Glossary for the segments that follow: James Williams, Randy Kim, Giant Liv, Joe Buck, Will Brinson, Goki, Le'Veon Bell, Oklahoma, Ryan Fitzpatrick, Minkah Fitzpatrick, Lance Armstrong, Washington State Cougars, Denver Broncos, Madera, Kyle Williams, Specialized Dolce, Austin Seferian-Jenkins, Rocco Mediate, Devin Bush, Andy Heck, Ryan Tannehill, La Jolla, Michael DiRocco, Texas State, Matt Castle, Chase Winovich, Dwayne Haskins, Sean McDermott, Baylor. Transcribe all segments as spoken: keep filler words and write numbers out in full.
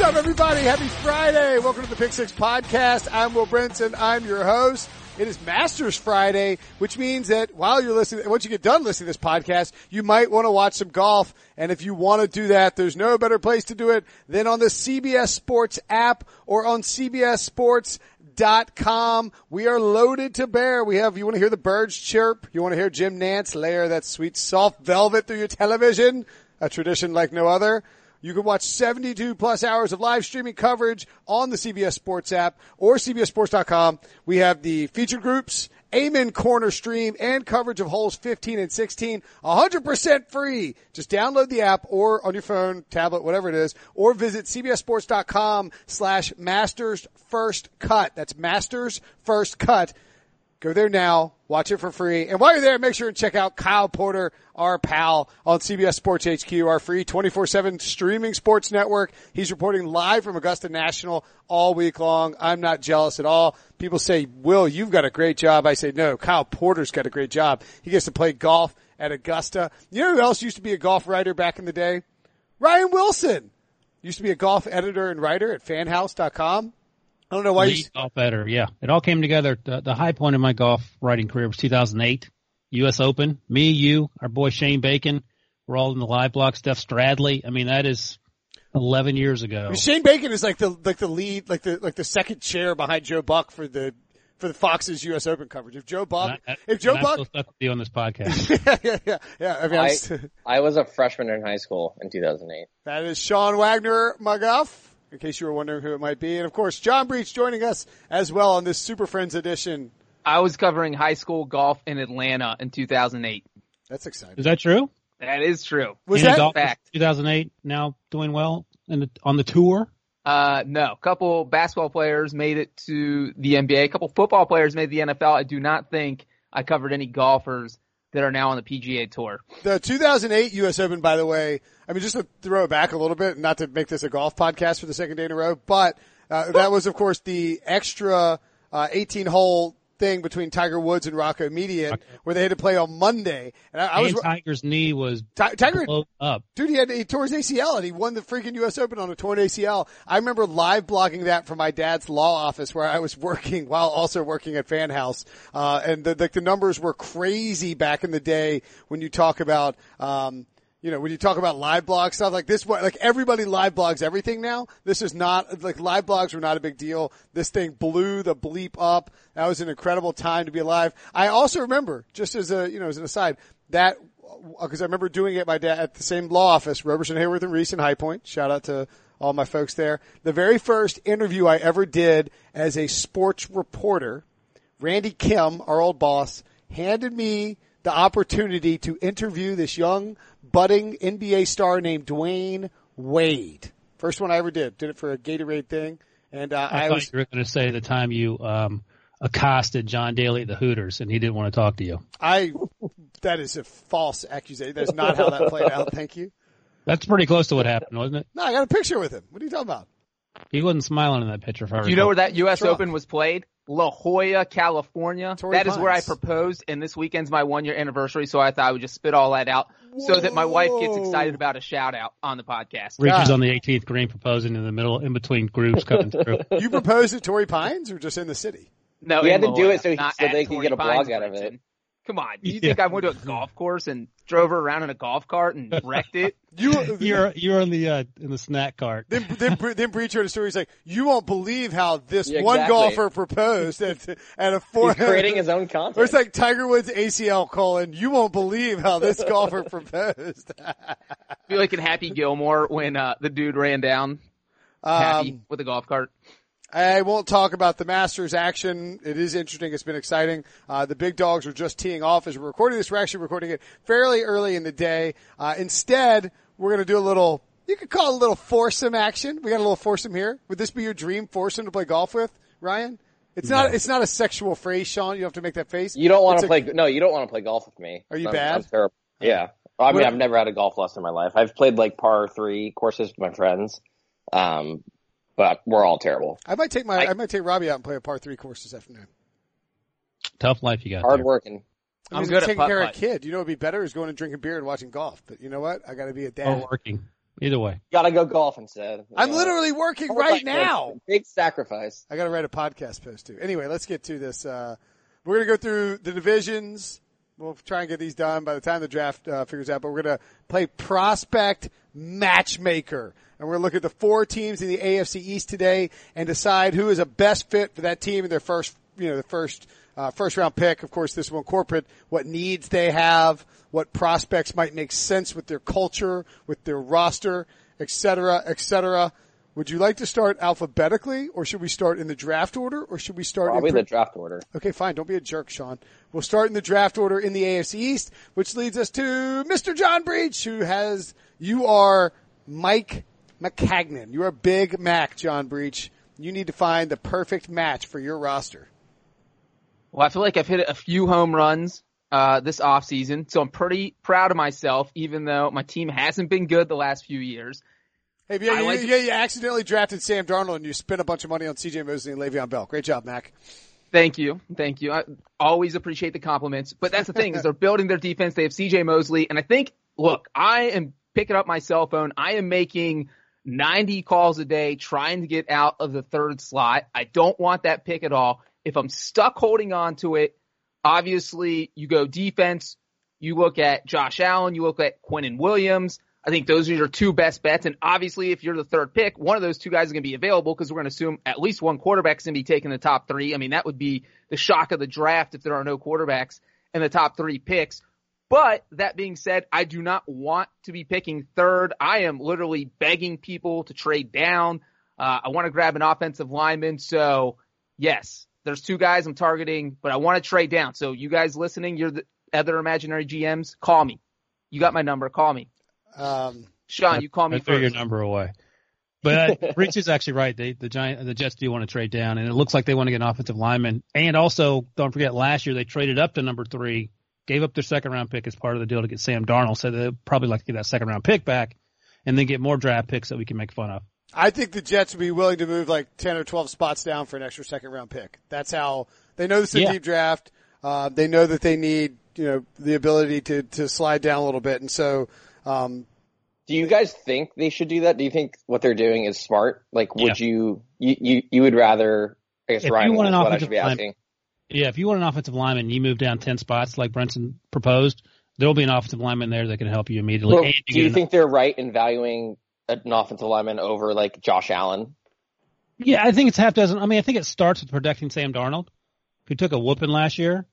What's up, everybody? Happy Friday. Welcome to the Pick Six Podcast. I'm Will Brinson. I'm your host. It is Masters Friday, which means that while you're listening, once you get done listening to this podcast, you might want to watch some golf. And if you want to do that, there's no better place to do it than on the C B S Sports app or on C B S Sports dot com. We are loaded to bear. We have, you want to hear the birds chirp? You want to hear Jim Nantz layer that sweet soft velvet through your television? A tradition like no other. You can watch seventy-two plus hours of live streaming coverage on the C B S Sports app or C B S Sports dot com. We have the featured groups, Amen Corner Stream, and coverage of holes fifteen and sixteen, one hundred percent free. Just download the app or on your phone, tablet, whatever it is, or visit C B S Sports dot com slash Masters First Cut. That's Masters First Cut. Go there now, watch it for free. And while you're there, make sure and check out Kyle Porter, our pal, on C B S Sports H Q, our free twenty-four seven streaming sports network. He's reporting live from Augusta National all week long. I'm not jealous at all. People say, Will, you've got a great job. I say, no, Kyle Porter's got a great job. He gets to play golf at Augusta. You know who else used to be a golf writer back in the day? Ryan Wilson. Used to be a golf editor and writer at fan house dot com. I don't know why you golf better. Yeah, it all came together. The, the high point of my golf writing career was two thousand eight, U S. Open. Me, you, our boy Shane Bacon, we're all in the live block. Steph Stradley. I mean, that is eleven years ago. I mean, Shane Bacon is like the like the lead, like the like the second chair behind Joe Buck for the for the Fox's U S. Open coverage. If Joe Buck, I, if Joe Buck, I'm still stuck with you on this podcast. yeah, yeah, yeah, yeah. I mean, I, I, was, I was a freshman in high school in two thousand eight. That is Sean Wagner, my golf. In case you were wondering who it might be. And, of course, John Breech joining us as well on this Super Friends edition. I was covering high school golf in Atlanta in two thousand eight. That's exciting. Is that true? That is true. Was that a fact? two thousand eight, now doing well in the, on the tour? Uh, no. A couple basketball players made it to the N B A. A couple football players made the N F L. I do not think I covered any golfers that are now on the P G A Tour. The two thousand eight U S. Open, by the way, I mean, just to throw it back a little bit, not to make this a golf podcast for the second day in a row, but uh, that was, of course, the extra uh, eighteen-hole thing between Tiger Woods and Rocco Mediate, okay, where they had to play on Monday. And, I, I and was, Tiger's knee was T- Tiger, blown up. Dude, he, had, he tore his A C L, and he won the freaking U S. Open on a torn A C L. I remember live blogging that from my dad's law office where I was working while also working at FanHouse. Uh, and the, the, the numbers were crazy back in the day when you talk about um, – you know, when you talk about live blog stuff like this, like everybody live blogs everything now. This is not, like live blogs were not a big deal. This thing blew the bleep up. That was an incredible time to be alive. I also remember, just as a, you know, as an aside, that, because I remember doing it at my dad at the same law office, Robertson, Hayworth, and Reese in High Point. Shout out to all my folks there. The very first interview I ever did as a sports reporter, Randy Kim, our old boss, handed me the opportunity to interview this young, budding N B A star named Dwayne Wade. First one I ever did. Did it for a Gatorade thing. And uh, I, I thought was, you were going to say the time you um, accosted John Daly at the Hooters and he didn't want to talk to you. I. That is a false accusation. That's not how that played out. Thank you. That's pretty close to what happened, wasn't it? No, I got a picture with him. What are you talking about? He wasn't smiling in that picture. If I Do you know where that U S. Trump. Open was played? La Jolla, California. Torrey that Pines. Is where I proposed, and this weekend's my one-year anniversary, so I thought I would just spit all that out. Whoa. So that my wife gets excited about a shout-out on the podcast. Reaches yeah. on the eighteenth green, proposing in the middle, in between groups coming through. You proposed at Torrey Pines or just in the city? No, we had to do it so, he, so they could get a blog Pines out of it. Come on. You yeah. think I went to a golf course and drove her around in a golf cart and wrecked it? you, you're you're in the uh, in the snack cart. Then then, then Breach heard a story. He's like, you won't believe how this yeah, one exactly. golfer proposed at, at a four. He's creating his own content. Or it's like Tiger Woods A C L colon. You won't believe how this golfer proposed. Be like in Happy Gilmore when uh, the dude ran down um, Happy with a golf cart. I won't talk about the Masters action. It is interesting. It's been exciting. Uh, the big dogs are just teeing off as we're recording this. We're actually recording it fairly early in the day. Uh, instead, we're going to do a little, you could call it a little foursome action. We got a little foursome here. Would this be your dream foursome to play golf with, Ryan? It's no. not, it's not a sexual phrase, Sean. You don't have to make that face. You don't want to play, no, you don't want to play golf with me. Are you I'm, bad? I'm terrible. Yeah. I mean, I've never had a golf lesson in my life. I've played like par three courses with my friends. Um, But we're all terrible. I might take my I, I might take Robbie out and play a par three course this afternoon. Tough life you got. Hard there. Working. I mean, I'm good at taking putt, care putt. of a kid. You know, what'd be better is going and drinking beer and watching golf. But you know what? I got to be a dad. Hard working. Either way. Gotta go golf instead. I'm know. literally working right now. Big sacrifice. I gotta write a podcast post too. Anyway, let's get to this. Uh, we're gonna go through the divisions. We'll try and get these done by the time the draft uh, figures out, but we're gonna play prospect matchmaker. And we're gonna look at the four teams in the A F C East today and decide who is a best fit for that team in their first, you know, the first, uh, first round pick. Of course, this will incorporate what needs they have, what prospects might make sense with their culture, with their roster, et cetera, et cetera. Would you like to start alphabetically, or should we start in the draft order, or should we start Probably in pre- the draft order? Okay, fine. Don't be a jerk, Sean. We'll start in the draft order in the A F C East, which leads us to Mister John Breech, who has, you are Mike McCagnin. You are Big Mac, John Breech. You need to find the perfect match for your roster. Well, I feel like I've hit a few home runs uh this offseason, so I'm pretty proud of myself, even though my team hasn't been good the last few years. Hey, yeah, you, like, yeah, you accidentally drafted Sam Darnold, and you spent a bunch of money on C J. Mosley and Le'Veon Bell. Great job, Mac. Thank you. Thank you. I always appreciate the compliments. But that's the thing, is they're building their defense. They have C J. Mosley. And I think, look, I am picking up my cell phone. I am making ninety calls a day trying to get out of the third slot. I don't want that pick at all. If I'm stuck holding on to it, obviously you go defense. You look at Josh Allen. You look at Quinnen Williams. I think those are your two best bets. And obviously, if you're the third pick, one of those two guys is going to be available because we're going to assume at least one quarterback is going to be taking the top three. I mean, that would be the shock of the draft if there are no quarterbacks in the top three picks. But that being said, I do not want to be picking third. I am literally begging people to trade down. Uh, I want to grab an offensive lineman. So, yes, there's two guys I'm targeting, but I want to trade down. So you guys listening, you're the other imaginary G Ms, call me. You got my number. Call me. Um, Sean, you call me I first. Throw your number away. But uh, Breech is actually right. They, the Giant, the Jets do want to trade down, and it looks like they want to get an offensive lineman. And also, don't forget, last year they traded up to number three, gave up their second-round pick as part of the deal to get Sam Darnold, so they'll probably like to get that second-round pick back and then get more draft picks that we can make fun of. I think the Jets would be willing to move like ten or twelve spots down for an extra second-round pick. That's how – they know this is a yeah. deep draft. Uh, they know that they need, you know, the ability to, to slide down a little bit, and so – Um, do you guys think they should do that? Do you think what they're doing is smart? Like, would yeah. you, you, you, you would rather, I guess, if Ryan, you want an what I should be line, asking. Yeah, if you want an offensive lineman and you move down ten spots like Brinson proposed, there will be an offensive lineman there that can help you immediately. Well, and you do you think an, they're right in valuing an offensive lineman over, like, Josh Allen? Yeah, I think it's half dozen. I mean, I think it starts with protecting Sam Darnold, who took a whooping last year.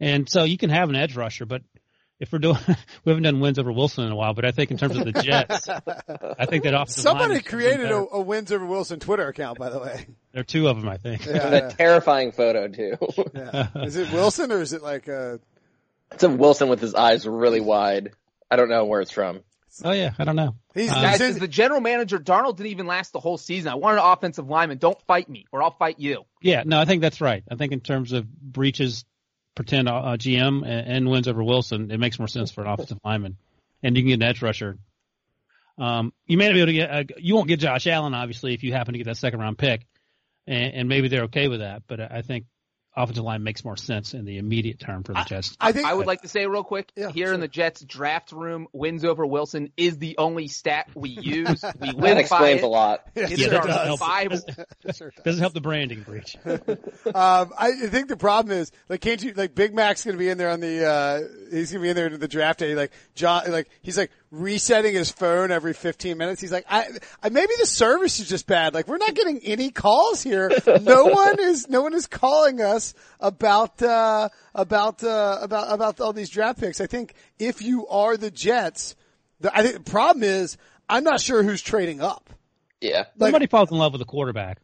And so you can have an edge rusher, but if we're doing, we haven't done wins over Wilson in a while, but I think in terms of the Jets, I think that offensive somebody line created a, a wins over Wilson Twitter account, by the way. There are two of them, I think. Yeah, yeah. A terrifying photo too. Yeah. Is it Wilson or is it like a? It's a Wilson with his eyes really wide. I don't know where it's from. Oh yeah, I don't know. He's, uh, guys, as the general manager, Darnold didn't even last the whole season. I wanted an offensive lineman. Don't fight me, or I'll fight you. Yeah, no, I think that's right. I think in terms of breaches. Pretend uh, G M and, and wins over Wilson, it makes more sense for an offensive lineman. And you can get an edge rusher. Um, you may not be able to get uh, – you won't get Josh Allen, obviously, if you happen to get that second-round pick, and, and maybe they're okay with that. But I think offensive line makes more sense in the immediate term for the I, Jets. I, think, I would like to say real quick, yeah, here sure. in the Jets draft room, wins over Wilson is the only stat we use. We live that explains by a lot. Yeah, it sure does. Five... Does, sure does. Doesn't help the branding, Breech. um, I think the problem is, like, can't you, like, Big Mac's going to be in there on the, uh, he's going to be in there to the draft day. Like, John, like, he's like resetting his phone every fifteen minutes. He's like, I, I, maybe the service is just bad. Like, we're not getting any calls here. No one is, no one is calling us. About uh, about uh, about about all these draft picks. I think if you are the Jets, the, I think the problem is I'm not sure who's trading up. Yeah, like, somebody falls in love with a quarterback.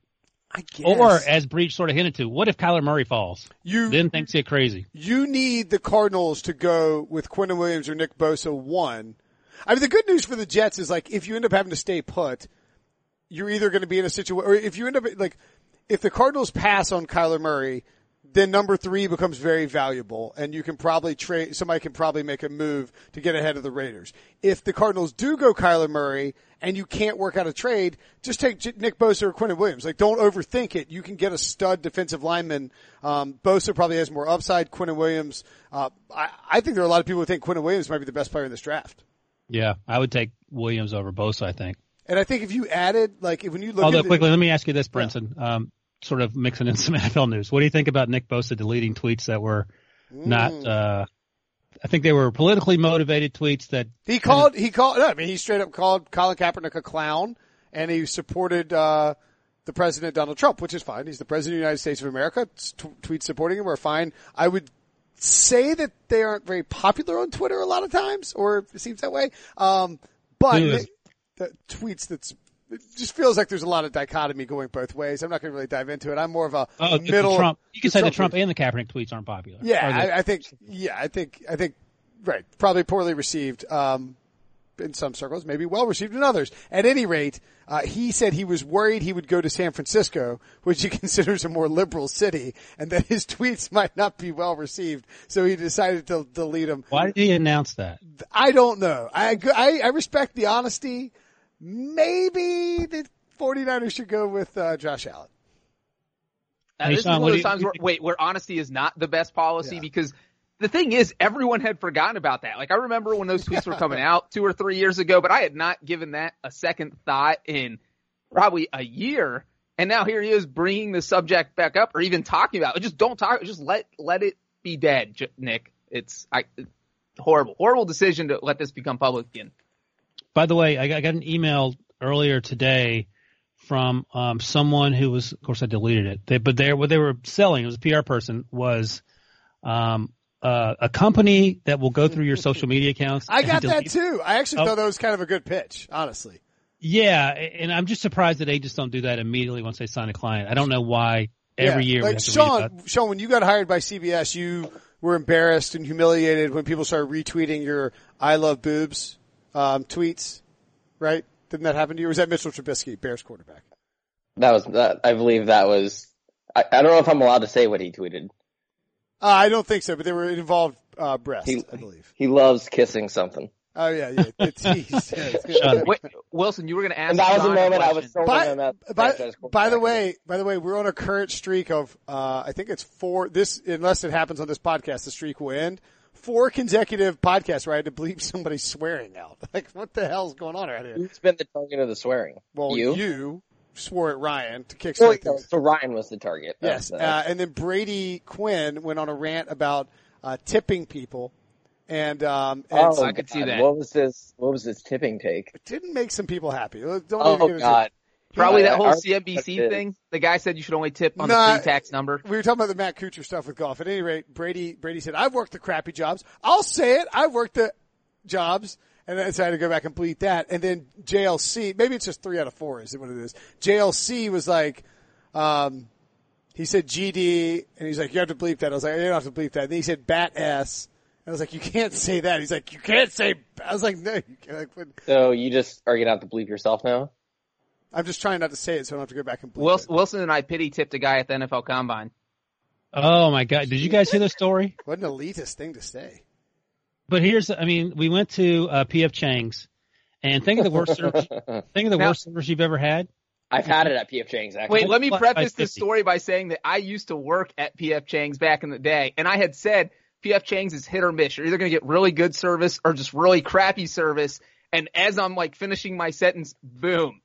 I guess. Or as Breech sort of hinted to, what if Kyler Murray falls? You then thinks you're crazy. You need the Cardinals to go with Quinnen Williams or Nick Bosa one. I mean, the good news for the Jets is like if you end up having to stay put, you're either going to be in a situation, or if you end up like if the Cardinals pass on Kyler Murray. Then number three becomes very valuable, and you can probably trade. Somebody can probably make a move to get ahead of the Raiders. If the Cardinals do go Kyler Murray and you can't work out a trade, just take Nick Bosa or Quinnen Williams. Like, don't overthink it. You can get a stud defensive lineman. Um, Bosa probably has more upside. Quinnen Williams. Uh, I, I think there are a lot of people who think Quinnen Williams might be the best player in this draft. Yeah, I would take Williams over Bosa, I think. And I think if you added, like, when you look Although, at Although, quickly, let me ask you this, Brinson, yeah. um, sort of mixing in some N F L news. What do you think about Nick Bosa deleting tweets that were mm. not uh, – I think they were politically motivated tweets that he called. He called. No, I mean, he straight up called Colin Kaepernick a clown, and he supported uh the president Donald Trump, which is fine. He's the president of the United States of America. T- tweets supporting him are fine. I would say that they aren't very popular on Twitter a lot of times, or it seems that way. Um, but they, the tweets that's it just feels like there's a lot of dichotomy going both ways. I'm not going to really dive into it. I'm more of a oh, middle. Trump. You can say the Trump, Trump and the Kaepernick tweets aren't popular. Yeah, they- I, I think. Yeah, I think. I think. Right, probably poorly received um, in some circles, maybe well received in others. At any rate, uh, he said he was worried he would go to San Francisco, which he considers a more liberal city, and that his tweets might not be well received. So he decided to delete them. Why did he announce that? I don't know. I I, I respect the honesty. Maybe the 49ers should go with uh, Josh Allen. Now, this Sean, is one of those times where, wait, where honesty is not the best policy yeah. because the thing is, everyone had forgotten about that. Like, I remember when those tweets were coming out two or three years ago, but I had not given that a second thought in probably a year. And now here he is bringing the subject back up or even talking about it. Just don't talk. Just let let it be dead, Nick. It's I, horrible, horrible decision to let this become public again. By the way, I got, I got an email earlier today from um, someone who was – of course, I deleted it. They, but they, what they were selling, it was a P R person, was um, – Uh, a company that will go through your social media accounts. I got that too. I actually oh. thought that was kind of a good pitch, honestly. Yeah, and I'm just surprised that they just don't do that immediately once they sign a client. I don't know why every yeah. year. Like, we have to Sean, read about- Sean, when you got hired by C B S, you were embarrassed and humiliated when people started retweeting your "I love boobs" um, tweets, right? Didn't that happen to you? Or was that Mitchell Trubisky, Bears quarterback? That was. That, I believe that was. I, I don't know if I'm allowed to say what he tweeted. Uh, I don't think so, but they were involved uh, breasts, he, I believe. He loves kissing something. Oh, yeah, yeah. It's, he's, yeah it's good. Wait, Wilson, you were going to ask. And that was the moment I was by, him at, by, by, by the way, by the way, we're on a current streak of, uh, I think it's four, this, unless it happens on this podcast, the streak will end. Four consecutive podcasts where I had to bleep somebody swearing out. Like, what the hell's going on right here? Who's been the target of the swearing? Well, you. you swore at Ryan to kick well, things. So Ryan was the target. Yes. Uh, uh, and then Brady Quinn went on a rant about uh, tipping people. And, um, and oh, so I could God. see that. What was this? What was this tipping take? It didn't make some people happy. Don't oh, even God. Probably yeah, that whole our, C N B C thing. The guy said you should only tip on nah, the pre-tax number. We were talking about the Matt Kuchar stuff with golf. At any rate, Brady, Brady said, I've worked the crappy jobs. I'll say it. I've worked the jobs. And I decided to go back and bleep that. And then J L C, maybe it's just three out of four is what it is. J L C was like, um, he said G D, and he's like, you have to bleep that. I was like, you don't have to bleep that. And then he said bat ass. And I was like, you can't say that. He's like, you can't say, I was like, no, you can't. So you just are going to have to bleep yourself now? I'm just trying not to say it so I don't have to go back and bleep Wilson, it. Wilson and I pity tipped a guy at the N F L Combine. Oh my God. Did you guys hear the story? What an elitist thing to say. But here's, I mean, we went to uh, P F Chang's, and think of the worst service, think of the now, worst service you've ever had. I've had it at P F Chang's, actually. Wait, let me preface this story by saying that I used to work at P F Chang's back in the day, and I had said P F Chang's is hit or miss. You're either going to get really good service or just really crappy service, and as I'm, like, finishing my sentence, boom.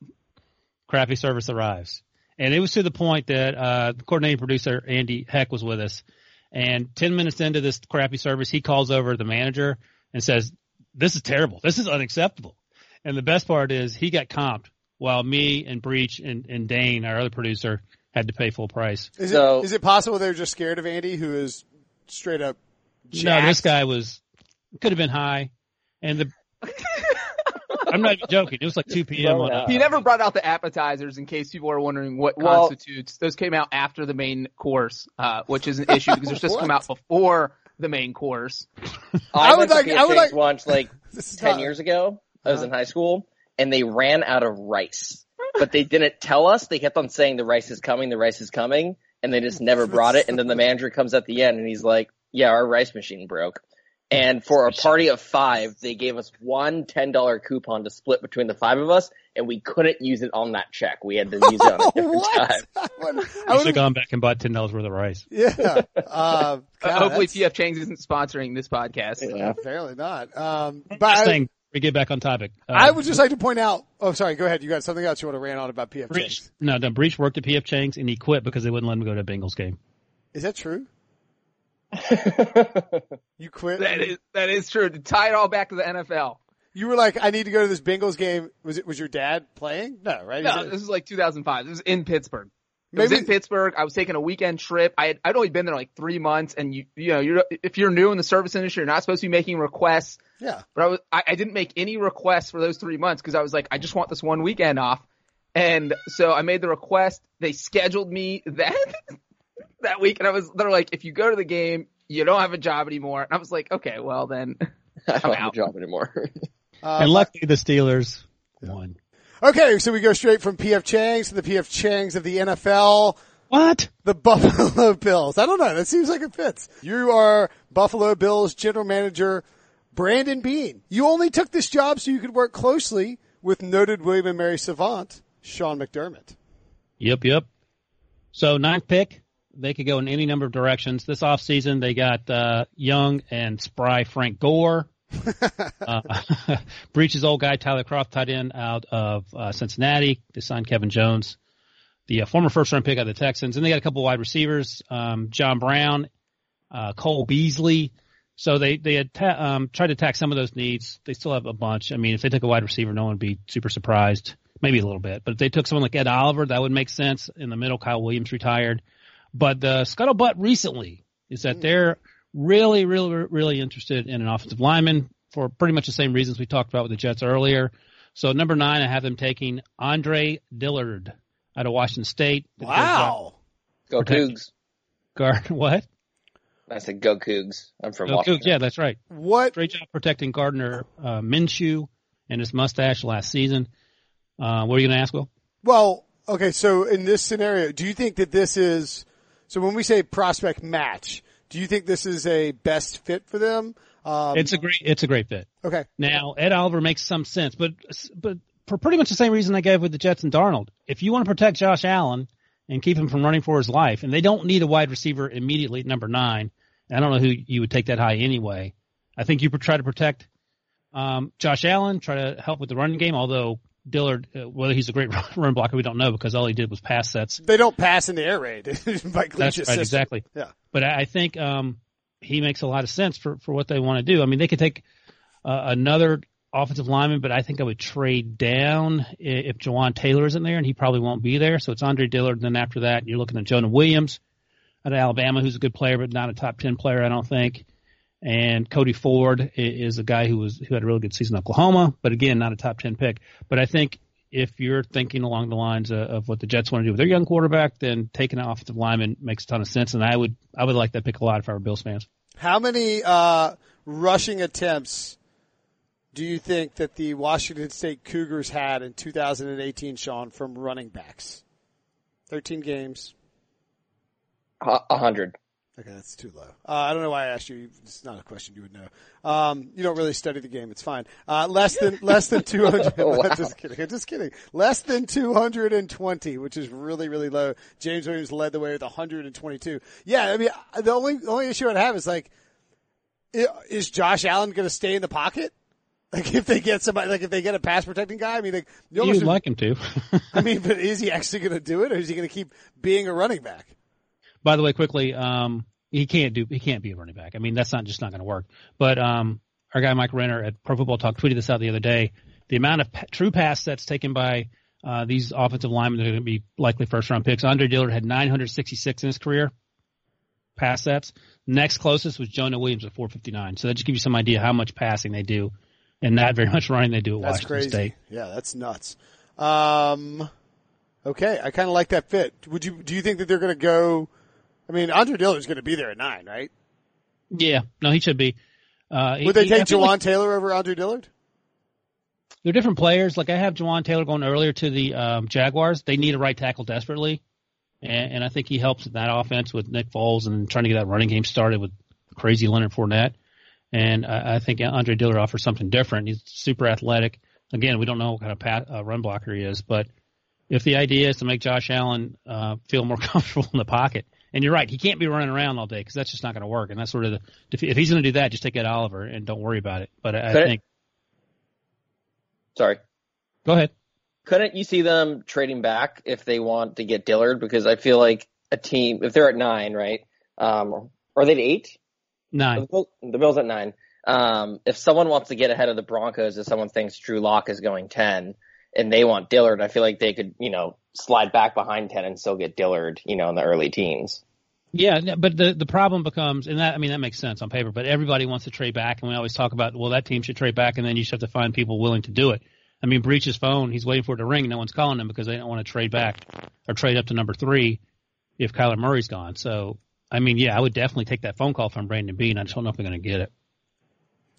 Crappy service arrives. And it was to the point that uh, the coordinating producer, Andy Heck, was with us. And ten minutes into this crappy service, he calls over the manager and says, this is terrible. This is unacceptable. And the best part is he got comped while me and Breech and, and Dane, our other producer, had to pay full price. Is, so, it, is it possible they're just scared of Andy, who is straight up jacked? No, this guy was – could have been high. And the – I'm not even joking. It was like two p.m. on – He never brought out the appetizers in case people are wondering what well, constitutes. Those came out after the main course, uh, which is an issue because they're just come out before the main course. I, I would like – I would like – lunch like ten years ago. I was uh, in high school, and they ran out of rice. But they didn't tell us. They kept on saying the rice is coming, the rice is coming, and they just never brought it. And then the manager comes at the end, and he's like, yeah, our rice machine broke. And for a party of five, they gave us one ten dollar coupon to split between the five of us, and we couldn't use it on that check. We had to use it on a different time. I would have gone back and bought ten dollars worth of rice. Yeah. Uh, God, uh, hopefully P F Chang's isn't sponsoring this podcast. Yeah. Apparently not. Um, but I, we get back on topic. Uh, I would just like to point out – oh, sorry. Go ahead. You got something else you want to rant on about P F Breech. Chang's. No, no. Breech worked at P F Chang's, and he quit because they wouldn't let him go to a Bengals game. Is that true? You quit? That is, that is true. To tie it all back to the N F L. You were like, I need to go to this Bengals game. Was it? Was your dad playing? No, right? No, this was like two thousand five. This was in Pittsburgh. It Maybe. was in Pittsburgh. I was taking a weekend trip. I had, I'd only been there like three months, and you, you know, you're, if you're new in the service industry, you're not supposed to be making requests. Yeah. But I was, I, I didn't make any requests for those three months because I was like, I just want this one weekend off. And so I made the request. They scheduled me that that week, and I was, they're like, if you go to the game, you don't have a job anymore. And I was like, okay, well then, I'm I don't out. have a job anymore. um, and luckily, the Steelers won. Okay, so we go straight from P F Chang's to the P F Chang's of the N F L. What? The Buffalo Bills. I don't know. That seems like it fits. You are Buffalo Bills general manager Brandon Bean. You only took this job so you could work closely with noted William and Mary savant Sean McDermott. Yep, yep. So ninth pick, they could go in any number of directions. This offseason, they got uh, young and spry Frank Gore. uh, Breech's old guy Tyler Kroft, tight end out of uh, Cincinnati. They signed Kevin Jones, the uh, former first-round pick out of the Texans. And they got a couple wide receivers, um, John Brown, uh, Cole Beasley. So they they had ta- um, tried to attack some of those needs. They still have a bunch. I mean, if they took a wide receiver, no one would be super surprised, maybe a little bit. But if they took someone like Ed Oliver, that would make sense. In the middle, Kyle Williams retired. But the scuttlebutt recently is that mm. they're – Really, really, really interested in an offensive lineman for pretty much the same reasons we talked about with the Jets earlier. So number nine, I have them taking Andre Dillard out of Washington State. Wow. Go Cougs. Guard what? I said go Cougs. I'm from go Washington. Cougs, yeah, that's right. What? Great job protecting Gardner uh, Minshew and his mustache last season. Uh, what are you going to ask, Will? Well, okay, so in this scenario, do you think that this is – so when we say prospect match – do you think this is a best fit for them? Um, it's a great, it's a great fit. Okay. Now Ed Oliver makes some sense, but but for pretty much the same reason I gave with the Jets and Darnold. If you want to protect Josh Allen and keep him from running for his life, and they don't need a wide receiver immediately at number nine, I don't know who you would take that high anyway. I think you try to protect um, Josh Allen, try to help with the running game, although Dillard, uh, whether he's a great run blocker, we don't know because all he did was pass sets. They don't pass in the air raid. By That's right, system. Exactly. Yeah. But I think um, he makes a lot of sense for, for what they want to do. I mean, they could take uh, another offensive lineman, but I think I would trade down if Jawan Taylor isn't there, and he probably won't be there. So it's Andre Dillard, and then after that, you're looking at Jonah Williams out of Alabama, who's a good player, but not a top ten player, I don't think. And Cody Ford is a guy who was who had a really good season in Oklahoma, but again, not a top ten pick. But I think if you're thinking along the lines of, of what the Jets want to do with their young quarterback, then taking an offensive lineman makes a ton of sense. And I would I would like that pick a lot if I were Bills fans. How many uh, rushing attempts do you think that the Washington State Cougars had in two thousand eighteen, Sean, from running backs? Thirteen games. A hundred. Okay, that's too low. Uh, I don't know why I asked you. It's not a question you would know. Um, you don't really study the game. It's fine. Uh, less than, less than two hundred. Oh, wow. I'm just kidding. I'm just kidding. Less than two hundred twenty, which is really, really low. James Williams led the way with one hundred twenty-two. Yeah, I mean, the only, the only issue I'd have is like, is Josh Allen going to stay in the pocket? Like if they get somebody, like if they get a pass protecting guy, I mean, like, you almost would like him to. I mean, but is he actually going to do it, or is he going to keep being a running back? By the way, quickly, um, he can't do he can't be a running back. I mean, that's not just not going to work. But um, our guy Mike Renner at Pro Football Talk tweeted this out the other day. The amount of pa- true pass sets taken by uh, these offensive linemen that are going to be likely first round picks. Andre Dillard had nine hundred sixty-six in his career pass sets. Next closest was Jonah Williams at four fifty-nine. So that just gives you some idea how much passing they do and not very much running they do at Washington State. That's crazy. Yeah, that's nuts. Um, okay, I kind of like that fit. Would you do you think that they're going to go? I mean, Andre Dillard's going to be there at nine, right? Yeah. No, he should be. Uh, Would they he, take Jawan Taylor over Andre Dillard? They're different players. Like, I have Jawan Taylor going earlier to the um, Jaguars. They need a right tackle desperately, and, and I think he helps in that offense with Nick Foles and trying to get that running game started with crazy Leonard Fournette. And I, I think Andre Dillard offers something different. He's super athletic. Again, we don't know what kind of pat, uh, run blocker he is, but if the idea is to make Josh Allen uh, feel more comfortable in the pocket – and you're right, he can't be running around all day because that's just not going to work. And that's sort of the – if he's going to do that, just take Ed Oliver and don't worry about it. But I, I think Sorry. Go ahead. Couldn't you see them trading back if they want to get Dillard? Because I feel like a team, if they're at nine, right? Um, are they at eight? Nine. The Bills, the Bills at nine. Um, if someone wants to get ahead of the Broncos, if someone thinks Drew Lock is going ten and they want Dillard, I feel like they could, you know, slide back behind ten and still get Dillard, you know, in the early teens. Yeah, but the the problem becomes, and that, I mean, that makes sense on paper, but everybody wants to trade back, and we always talk about, well, that team should trade back, and then you just have to find people willing to do it. I mean, Breech's phone, he's waiting for it to ring. No one's calling him because they don't want to trade back or trade up to number three if Kyler Murray's gone. So, I mean, yeah, I would definitely take that phone call from Brandon Bean. I just don't know if they're going to get it.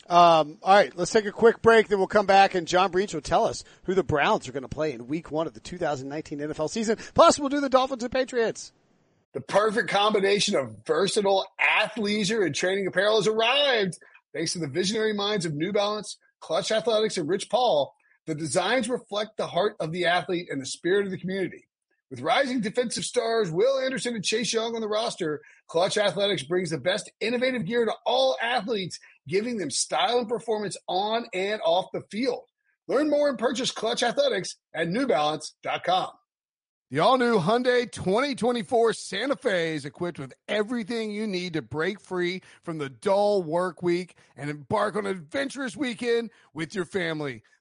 Um, all right, let's take a quick break, then we'll come back, and John Breech will tell us who the Browns are going to play in week one of the two thousand nineteen N F L season. Plus, we'll do the Dolphins and Patriots. The perfect combination of versatile athleisure and training apparel has arrived. Thanks to the visionary minds of New Balance, Clutch Athletics, and Rich Paul, the designs reflect the heart of the athlete and the spirit of the community. With rising defensive stars Will Anderson and Chase Young on the roster, Clutch Athletics brings the best innovative gear to all athletes, giving them style and performance on and off the field. Learn more and purchase Clutch Athletics at new balance dot com. The all-new Hyundai twenty twenty-four Santa Fe is equipped with everything you need to break free from the dull work week and embark on an adventurous weekend with your family.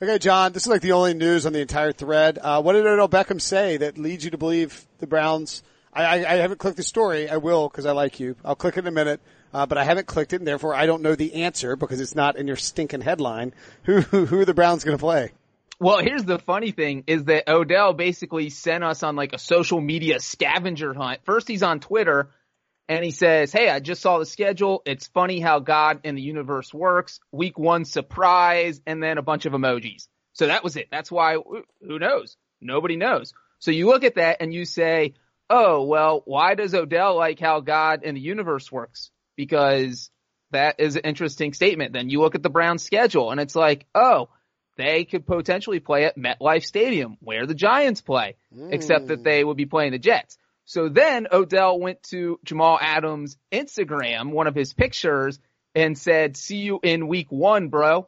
Okay, John, this is like the only news on the entire thread. Uh, what did Odell Beckham say that leads you to believe the Browns? I, I, I haven't clicked the story. I will because I like you. I'll click it in a minute, uh, but I haven't clicked it, and therefore I don't know the answer because it's not in your stinking headline. Who who, who are the Browns going to play? Well, here's the funny thing is that Odell basically sent us on like a social media scavenger hunt. First, he's on Twitter, and he says, hey, I just saw the schedule. It's funny how God and the universe works. Week one, surprise, and then a bunch of emojis. So that was it. That's why, who knows? Nobody knows. So you look at that and you say, oh, well, why does Odell like how God and the universe works? Because that is an interesting statement. Then you look at the Browns' schedule, and it's like, oh, they could potentially play at MetLife Stadium, where the Giants play, mm. except that they would be playing the Jets. So then Odell went to Jamal Adams' Instagram, one of his pictures, and said, see you in week one, bro.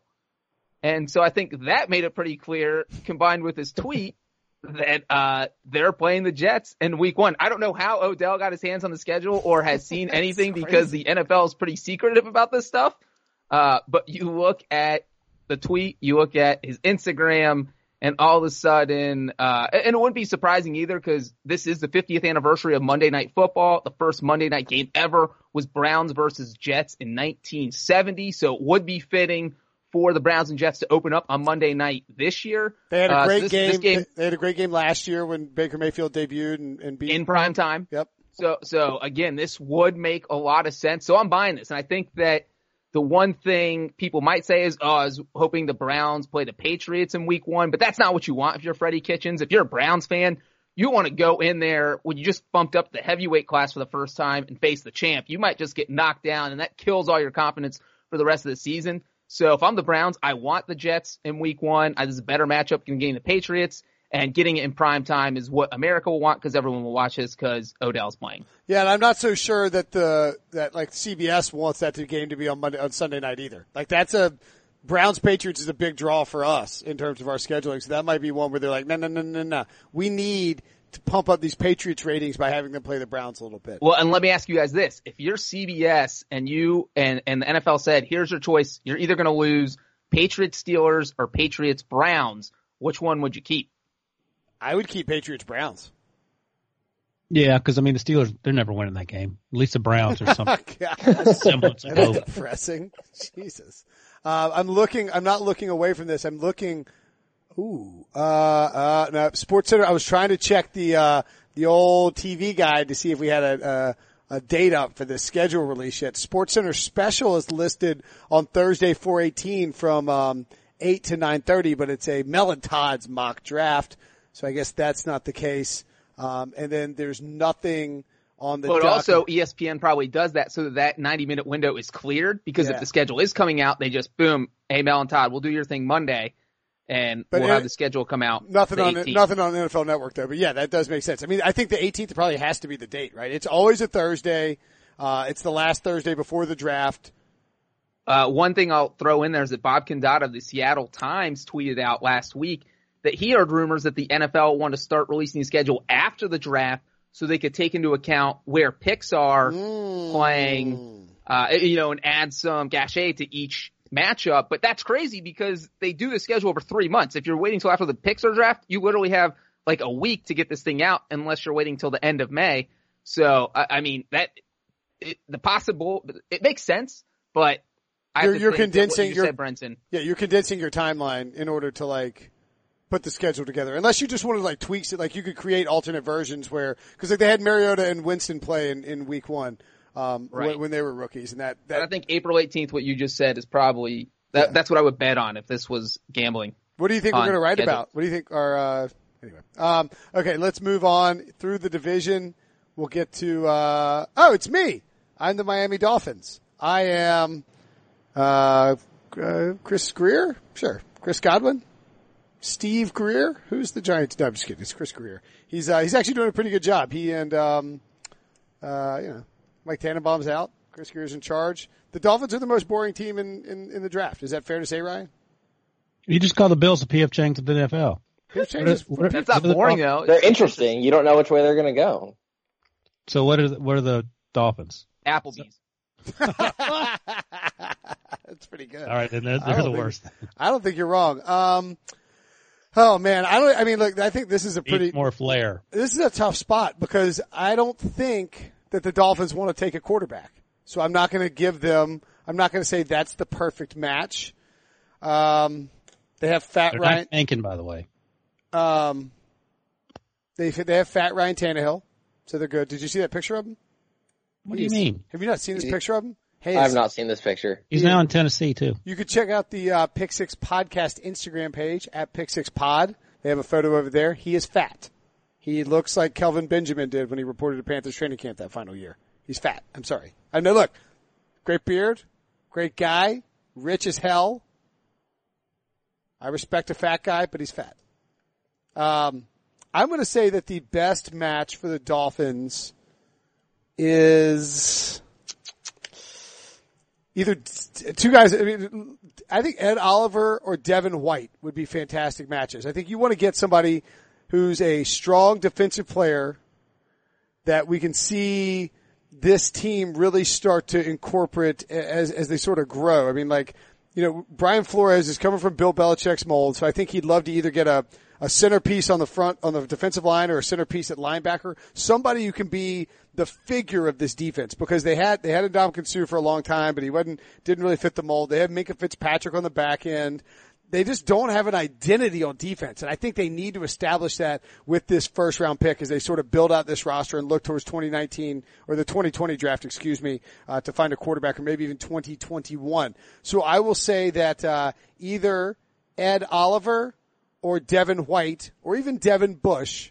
And so I think that made it pretty clear, combined with his tweet, that uh, they're playing the Jets in week one. I don't know how Odell got his hands on the schedule or has seen anything because the N F L is pretty secretive about this stuff. Uh, but you look at the tweet, you look at his Instagram, and all of a sudden, uh, and it wouldn't be surprising either because this is the fiftieth anniversary of Monday Night Football. The first Monday Night game ever was Browns versus Jets in nineteen seventy. So it would be fitting for the Browns and Jets to open up on Monday night this year. They had a great uh, so this, game. This game. They had a great game last year when Baker Mayfield debuted and, and beat. In prime time. Yep. So, so again, this would make a lot of sense. So I'm buying this. And I think that the one thing people might say is, oh, I was hoping the Browns play the Patriots in week one, but that's not what you want if you're Freddie Kitchens. If you're a Browns fan, you want to go in there when you just bumped up the heavyweight class for the first time and face the champ. You might just get knocked down, and that kills all your confidence for the rest of the season. So if I'm the Browns, I want the Jets in week one. This is a better matchup than getting the Patriots. And getting it in prime time is what America will want because everyone will watch this because Odell's playing. Yeah, and I'm not so sure that the that like C B S wants that game to be on Monday on Sunday night either. Like that's a Browns Patriots is a big draw for us in terms of our scheduling. So that might be one where they're like, no, no, no, no, no. We need to pump up these Patriots ratings by having them play the Browns a little bit. Well, and let me ask you guys this: if you're C B S and you and and the N F L said, here's your choice, you're either going to lose Patriots Steelers or Patriots Browns. Which one would you keep? I would keep Patriots Browns. Yeah, because, I mean, the Steelers, they're never winning that game. At least the Browns or something. That's depressing. Jesus. Uh, I'm looking – I'm not looking away from this. I'm looking – ooh. Uh, uh, no, SportsCenter, I was trying to check the uh, the old T V guide to see if we had a, a, a date up for the schedule release yet. SportsCenter Special is listed on Thursday, four eighteen from um, eight to nine thirty, but it's a Mel and Todd's mock draft, so I guess that's not the case. Um, and then there's nothing on the But document. Also E S P N probably does that so that that ninety-minute window is cleared because yeah. if the schedule is coming out, they just, boom, hey, Mel and Todd, we'll do your thing Monday, and but we'll it, have the schedule come out nothing on the, nothing on the N F L Network, though. But, yeah, that does make sense. I mean, I think the eighteenth probably has to be the date, right? It's always a Thursday. Uh, it's the last Thursday before the draft. Uh, one thing I'll throw in there is that Bob Condotta of the Seattle Times tweeted out last week that he heard rumors that the N F L wanted to start releasing the schedule after the draft so they could take into account where picks are mm. playing, uh, you know, and add some cachet to each matchup. But that's crazy because they do the schedule over three months. If you're waiting until after the picks are draft, you literally have like a week to get this thing out unless you're waiting till the end of May. So, I, I mean, that it, the possible – it makes sense, but I have you're, to you're condensing what you your, said, Brinson. Yeah, you're condensing your timeline in order to like – put the schedule together. Unless you just wanted like tweaks it, like you could create alternate versions where, cause like they had Mariota and Winston play in, in week one, um, right. when, when they were rookies. And that, that but I think April eighteenth, what you just said is probably, that, yeah. that's what I would bet on if this was gambling. What do you think we're going to write schedule. about? What do you think our, uh, anyway. Um, okay, let's move on through the division. We'll get to, uh, oh, it's me. I'm the Miami Dolphins. I am, uh, uh Chris Greer. Sure. Chris Godwin. Steve Greer, who's the Giants? No, I'm just kidding. It's Chris Greer. He's uh, he's actually doing a pretty good job. He and um, uh, you know, Mike Tannenbaum's out. Chris Greer's in charge. The Dolphins are the most boring team in, in, in the draft. Is that fair to say, Ryan? You just call the Bills the P F Chang's of the N F L. P F Chang's. That's not boring though. They're interesting. You don't know which way they're going to go. So what are the, what are the Dolphins? Applebee's. That's pretty good. All right, then they're, they're the think, worst. I don't think you're wrong. Um. Oh man, I don't, I mean, look, I think this is a pretty, Eat more flair. This is a tough spot because I don't think that the Dolphins want to take a quarterback. So I'm not going to give them, I'm not going to say that's the perfect match. Um, they have fat They're Ryan. Not thinking, by the way. Um, they, they have fat Ryan Tannehill. So they're good. Did you see that picture of him? What, what do you mean? See? Have you not seen this picture of him? Hey, I've not seen this picture. He's now in Tennessee, too. You could check out the uh, Pick Six Podcast Instagram page, at Pick Six Pod. They have a photo over there. He is fat. He looks like Kelvin Benjamin did when he reported to Panthers training camp that final year. He's fat. I'm sorry. I know, look, great beard, great guy, rich as hell. I respect a fat guy, but he's fat. Um, I'm going to say that the best match for the Dolphins is... Either two guys, I mean, I think Ed Oliver or Devin White would be fantastic matches. I think you want to get somebody who's a strong defensive player that we can see this team really start to incorporate as, as they sort of grow. I mean, like, you know, Brian Flores is coming from Bill Belichick's mold, so I think he'd love to either get a, a centerpiece on the front, on the defensive line or a centerpiece at linebacker. Somebody who can be the figure of this defense because they had, they had Ndamukong Suh for a long time, but he wasn't, didn't really fit the mold. They had Minkah Fitzpatrick on the back end. They just don't have an identity on defense. And I think they need to establish that with this first round pick as they sort of build out this roster and look towards twenty nineteen or the twenty twenty draft, excuse me, uh, to find a quarterback or maybe even twenty twenty-one. So I will say that, uh, either Ed Oliver or Devin White or even Devin Bush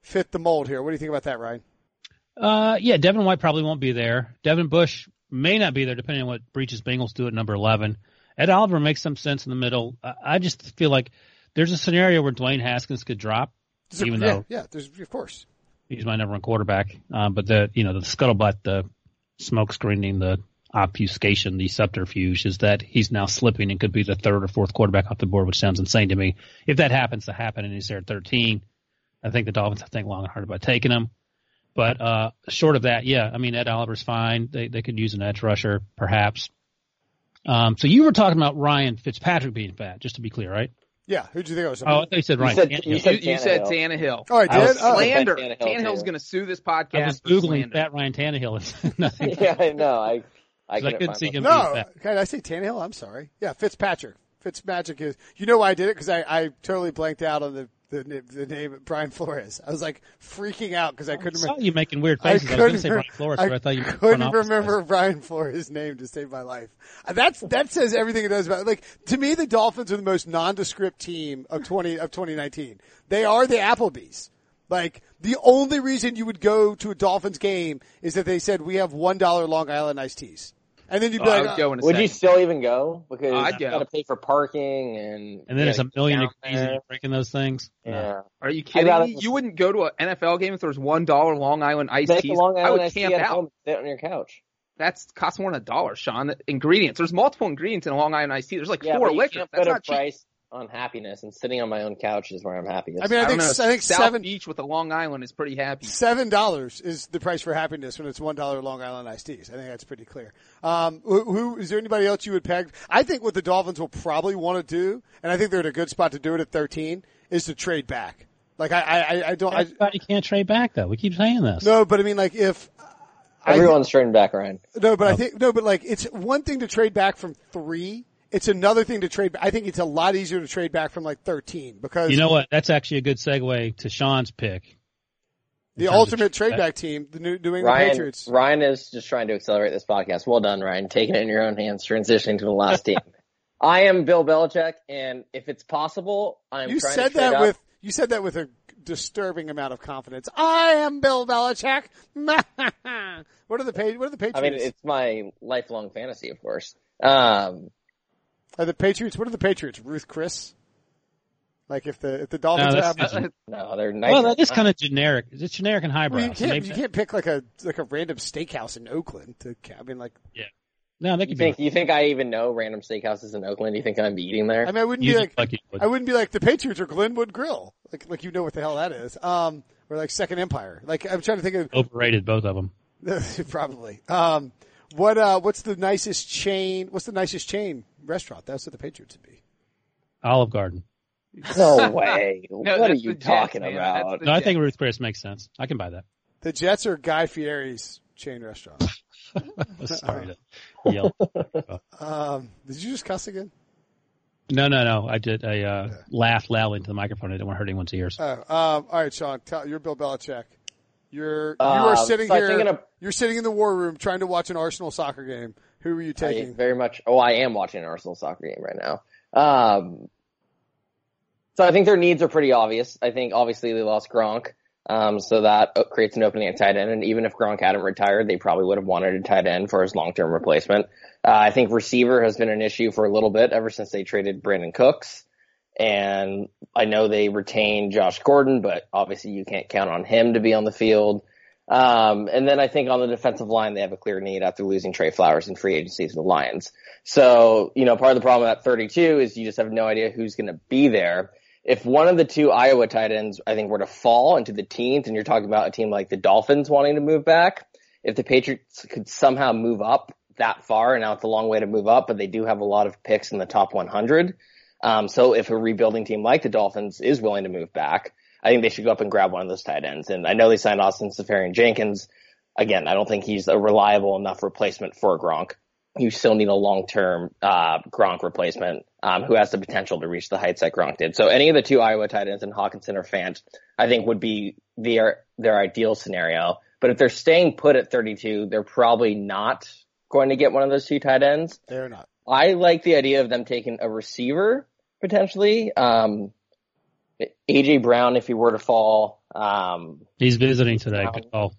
fit the mold here. What do you think about that, Ryan? Uh, yeah, Devin White probably won't be there. Devin Bush may not be there, depending on what Breech's Bengals do at number eleven. Ed Oliver makes some sense in the middle. I just feel like there's a scenario where Dwayne Haskins could drop, there, even yeah, though yeah, there's of course he's my number one quarterback. Um, but the you know the scuttlebutt, the smoke screening, the obfuscation, the subterfuge is that he's now slipping and could be the third or fourth quarterback off the board, which sounds insane to me. If that happens to happen and he's there at thirteen, I think the Dolphins have to think long and hard about taking him. But uh, short of that, yeah, I mean, Ed Oliver's fine. They they could use an edge rusher, perhaps. Um, so you were talking about Ryan Fitzpatrick being fat, just to be clear, right? Yeah, who'd you think I was? Somebody? Oh, I thought you said Ryan. You said, you said, you, you said Tannehill. Oh, I did? I was, oh. Slander. Tannehill Tannehill's going to sue this podcast. I was Googling Fat Ryan Tannehill. Nothing. Yeah, I know. I, I, I couldn't see him. No, can I say Tannehill? I'm sorry. Yeah, Fitzpatrick. Fitzmagic is. You know why I did it? Because I, I totally blanked out on the, the the name of Brian Flores. I was like freaking out because I couldn't. I saw remember. You making weird faces. I, I was going to say Brian Flores, I but I thought you couldn't remember Brian Flores' name to save my life. That's that says everything it does about it. Like to me, the Dolphins are the most nondescript team of twenty of twenty nineteen. They are the Applebee's. Like the only reason you would go to a Dolphins game is that they said we have one dollar Long Island iced teas. And then you'd be oh, like, oh, would second. You still even go? Because uh, you got to pay for parking and and then it's a million degrees and you're drinking those things. Yeah. yeah. Are you kidding me? It. You wouldn't go to an N F L game if there was one dollar Long Island iced tea. I would camp out. And sit on your couch. That's cost more than a dollar, Sean. The ingredients. There's multiple ingredients in a Long Island iced tea. There's like yeah, four liquors. That's not cheap. On happiness, and sitting on my own couch is where I'm happiest. I mean, I, I think know, I think South seven Beach with a Long Island is pretty happy. Seven dollars is the price for happiness when it's one dollar Long Island iced teas. I think that's pretty clear. Um, who, who is there? Anybody else you would peg? I think what the Dolphins will probably want to do, and I think they're in a good spot to do it at thirteen, is to trade back. Like I, I, I don't. Everybody I, can't trade back though. We keep saying this. No, but I mean, like if everyone's I, trading back, Ryan. No, but oh. I think no, but like it's one thing to trade back from three. It's another thing to trade. I think it's a lot easier to trade back from like thirteen because you know what? That's actually a good segue to Sean's pick. The ultimate trade back, back team, the New, New England Ryan, Patriots. Ryan is just trying to accelerate this podcast. Well done, Ryan. Taking it in your own hands, transitioning to the last team. I am Bill Belichick, and if it's possible, I'm. You trying said to trade that up. With you said that with a disturbing amount of confidence. I am Bill Belichick. What are the page? What are the Patriots? I mean, it's my lifelong fantasy, of course. Um. Are the Patriots? What are the Patriots? Ruth Chris? Like if the if the Dolphins no, have uh, no, they're nice. Well, that is kind of generic. It's generic and highbrow. Well, you can't, so you can't pick like a like a random steakhouse in Oakland. To, I mean, like yeah. No, they could you think, be. You think I even know random steakhouses in Oakland? You think I'm eating there? I mean, I wouldn't you be like, like would. I wouldn't be like the Patriots or Glenwood Grill. Like like you know what the hell that is. Um, or like Second Empire. Like I'm trying to think of overrated both of them. Probably. Um. What uh? What's the nicest chain? What's the nicest chain restaurant? That's what the Patriots would be. Olive Garden. No way. No, what are you talking Jets, about? No, I Jets. think Ruth Chris makes sense. I can buy that. The Jets are Guy Fieri's chain restaurant. Sorry to yell. um, did you just cuss again? No, no, no. I did. I uh, yeah. laughed loudly into the microphone. I didn't want to hurt anyone's ears. Oh, um, all right, Sean. Tell, you're Bill Belichick. You're you are uh, sitting so here. Of, you're sitting in the war room trying to watch an Arsenal soccer game. Who are you taking? I very much. Oh, I am watching an Arsenal soccer game right now. Um, so I think their needs are pretty obvious. I think obviously they lost Gronk, um, so that creates an opening at tight end. And even if Gronk hadn't retired, they probably would have wanted a tight end for his long-term replacement. Uh, I think receiver has been an issue for a little bit ever since they traded Brandon Cooks. And I know they retain Josh Gordon, but obviously you can't count on him to be on the field. Um, and then I think on the defensive line, they have a clear need after losing Trey Flowers in free agency to the Lions. So, you know, part of the problem at thirty-two is you just have no idea who's going to be there. If one of the two Iowa tight ends, I think, were to fall into the teens, and you're talking about a team like the Dolphins wanting to move back, if the Patriots could somehow move up that far, and now it's a long way to move up, but they do have a lot of picks in the top one hundred. Um, so if a rebuilding team like the Dolphins is willing to move back, I think they should go up and grab one of those tight ends. And I know they signed Austin Seferian-Jenkins. Again, I don't think he's a reliable enough replacement for Gronk. You still need a long-term uh Gronk replacement um who has the potential to reach the heights that Gronk did. So any of the two Iowa tight ends, and Hawkinson or Fant, I think would be their their ideal scenario. But if they're staying put at thirty-two, they're probably not going to get one of those two tight ends. They're not. I like the idea of them taking a receiver, potentially. Um, A J Brown, if he were to fall. Um, He's visiting today. Brown, Good call.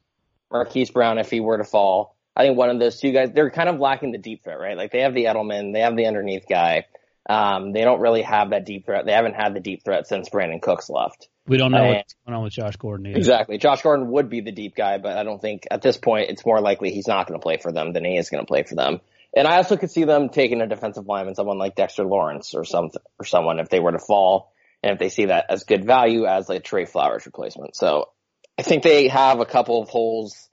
Marquise Brown, if he were to fall. I think one of those two guys, they're kind of lacking the deep threat, right? Like, they have the Edelman. They have the underneath guy. Um, they don't really have that deep threat. They haven't had the deep threat since Brandon Cooks left. We don't know and, what's going on with Josh Gordon either. Exactly. Josh Gordon would be the deep guy, but I don't think at this point it's more likely he's not going to play for them than he is going to play for them. And I also could see them taking a defensive lineman, someone like Dexter Lawrence or some or someone, if they were to fall, and if they see that as good value as like Trey Flowers replacement. So I think they have a couple of holes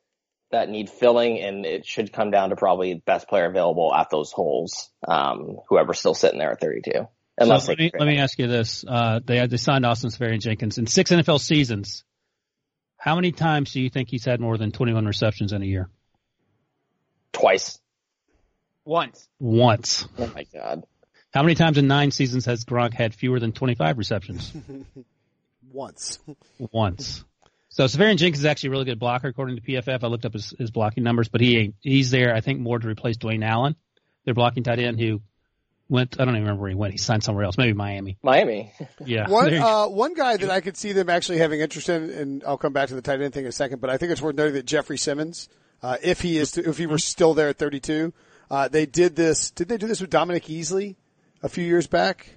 that need filling, and it should come down to probably best player available at those holes, um, whoever's still sitting there at thirty-two. Unless so let me, let me ask you this. Uh, they had, they signed Austin Seferian Jenkins in six N F L seasons. How many times do you think he's had more than twenty-one receptions in a year? Twice. Once. Once. Oh, my God. How many times in nine seasons has Gronk had fewer than twenty-five receptions? Once. Once. So Seferian Jenkins is actually a really good blocker, according to P F F. I looked up his, his blocking numbers, but he he's there, I think, more to replace Dwayne Allen, their blocking tight end, who went – I don't even remember where he went. He signed somewhere else, maybe Miami. Miami. Yeah. One, uh, one guy that I could see them actually having interest in, and I'll come back to the tight end thing in a second, but I think it's worth noting that Jeffrey Simmons, uh, if he is – if he were still there at thirty-two, uh, they did this – did they do this with Dominic Easley a few years back?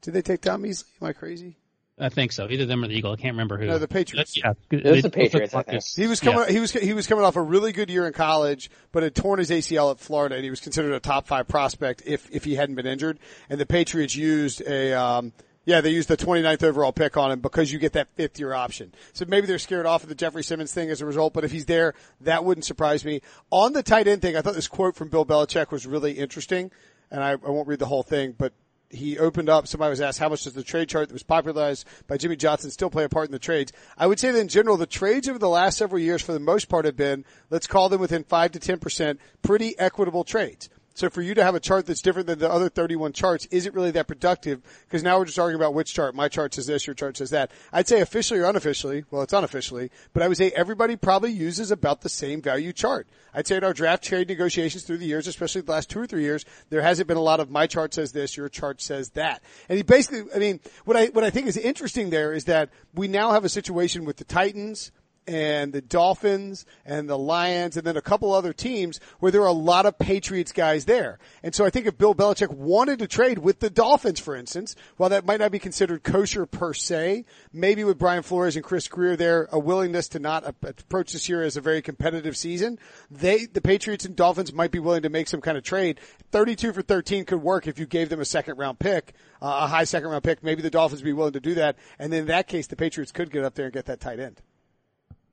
Did they take Dom Easley? Am I crazy? I think so. Either them or the Eagle. I can't remember who. No, the Patriots. Yeah, it was the Patriots. I think. He was coming. Yeah. He was he was coming off a really good year in college, but had torn his A C L at Florida, and he was considered a top five prospect if if he hadn't been injured. And the Patriots used a um yeah they used the twenty-ninth overall pick on him because you get that fifth year option. So maybe they're scared off of the Jeffrey Simmons thing as a result. But if he's there, that wouldn't surprise me. On the tight end thing, I thought this quote from Bill Belichick was really interesting, and I, I won't read the whole thing, but. He opened up, somebody was asked, how much does the trade chart that was popularized by Jimmy Johnson still play a part in the trades? I would say that in general, the trades over the last several years for the most part have been, let's call them within five to ten percent, pretty equitable trades. So for you to have a chart that's different than the other thirty-one charts isn't really that productive because now we're just arguing about which chart. My chart says this, your chart says that. I'd say officially or unofficially, well, it's unofficially, but I would say everybody probably uses about the same value chart. I'd say in our draft trade negotiations through the years, especially the last two or three years, there hasn't been a lot of my chart says this, your chart says that. And he basically, I mean, what I, what I think is interesting there is that we now have a situation with the Titans and the Dolphins and the Lions and then a couple other teams where there are a lot of Patriots guys there. And so I think if Bill Belichick wanted to trade with the Dolphins, for instance, while that might not be considered kosher per se, maybe with Brian Flores and Chris Greer there, a willingness to not approach this year as a very competitive season, they, the Patriots and Dolphins might be willing to make some kind of trade. thirty-two for thirteen could work if you gave them a second round pick, uh, a high second round pick. Maybe the Dolphins would be willing to do that. And then in that case, the Patriots could get up there and get that tight end.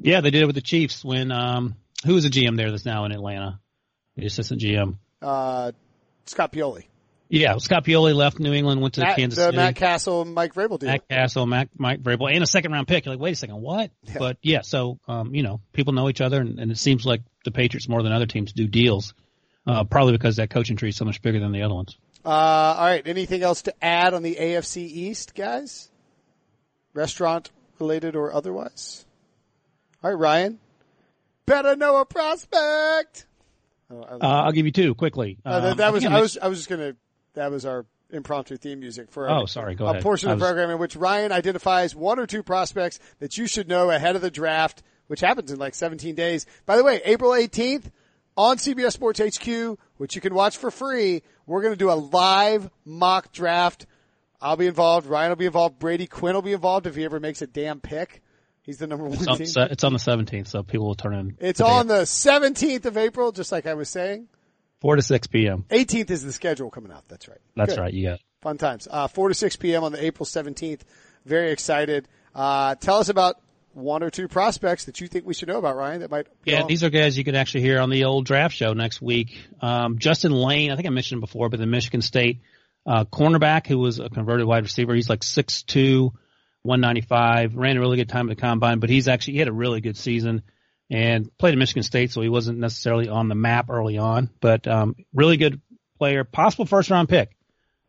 Yeah, they did it with the Chiefs when um, – who was the G M there that's now in Atlanta, the assistant G M? Uh, Scott Pioli. Yeah, Scott Pioli left New England, went to Matt, Kansas the City. Matt Castle and Mike Vrabel deal. Matt Castle, Mac, Mike Vrabel, and a second-round pick. You're like, wait a second, what? Yeah. But, yeah, so, um, you know, people know each other, and, and it seems like the Patriots more than other teams do deals, uh, probably because that coaching tree is so much bigger than the other ones. Uh, all right, anything else to add on the A F C East, guys? Restaurant-related or otherwise? All right, Ryan. Better know a prospect. Oh, uh, I'll give you two quickly. Uh, that, that was I, I was I was just gonna. That was our impromptu theme music for our, oh sorry go a ahead. portion of the was... program in which Ryan identifies one or two prospects that you should know ahead of the draft, which happens in like seventeen days. By the way, April eighteenth on C B S Sports H Q, which you can watch for free. We're gonna do a live mock draft. I'll be involved. Ryan will be involved. Brady Quinn will be involved if he ever makes a damn pick. He's the number one it's on, team. It's on the seventeenth, so people will turn in. It's today. On the seventeenth of April, just like I was saying. four to six p.m. eighteenth is the schedule coming out. That's right. That's Good. Right. You got it. Fun times. Uh, four to six p.m. on the April seventeenth. Very excited. Uh, tell us about one or two prospects that you think we should know about, Ryan, that might. Yeah, these are guys you can actually hear on the old draft show next week. Um, Justin Lane, I think I mentioned him before, but the Michigan State uh, cornerback who was a converted wide receiver. He's like six two. one ninety-five, ran a really good time at the combine, but he's actually, he had a really good season and played at Michigan State, so he wasn't necessarily on the map early on, but um, really good player, possible first-round pick.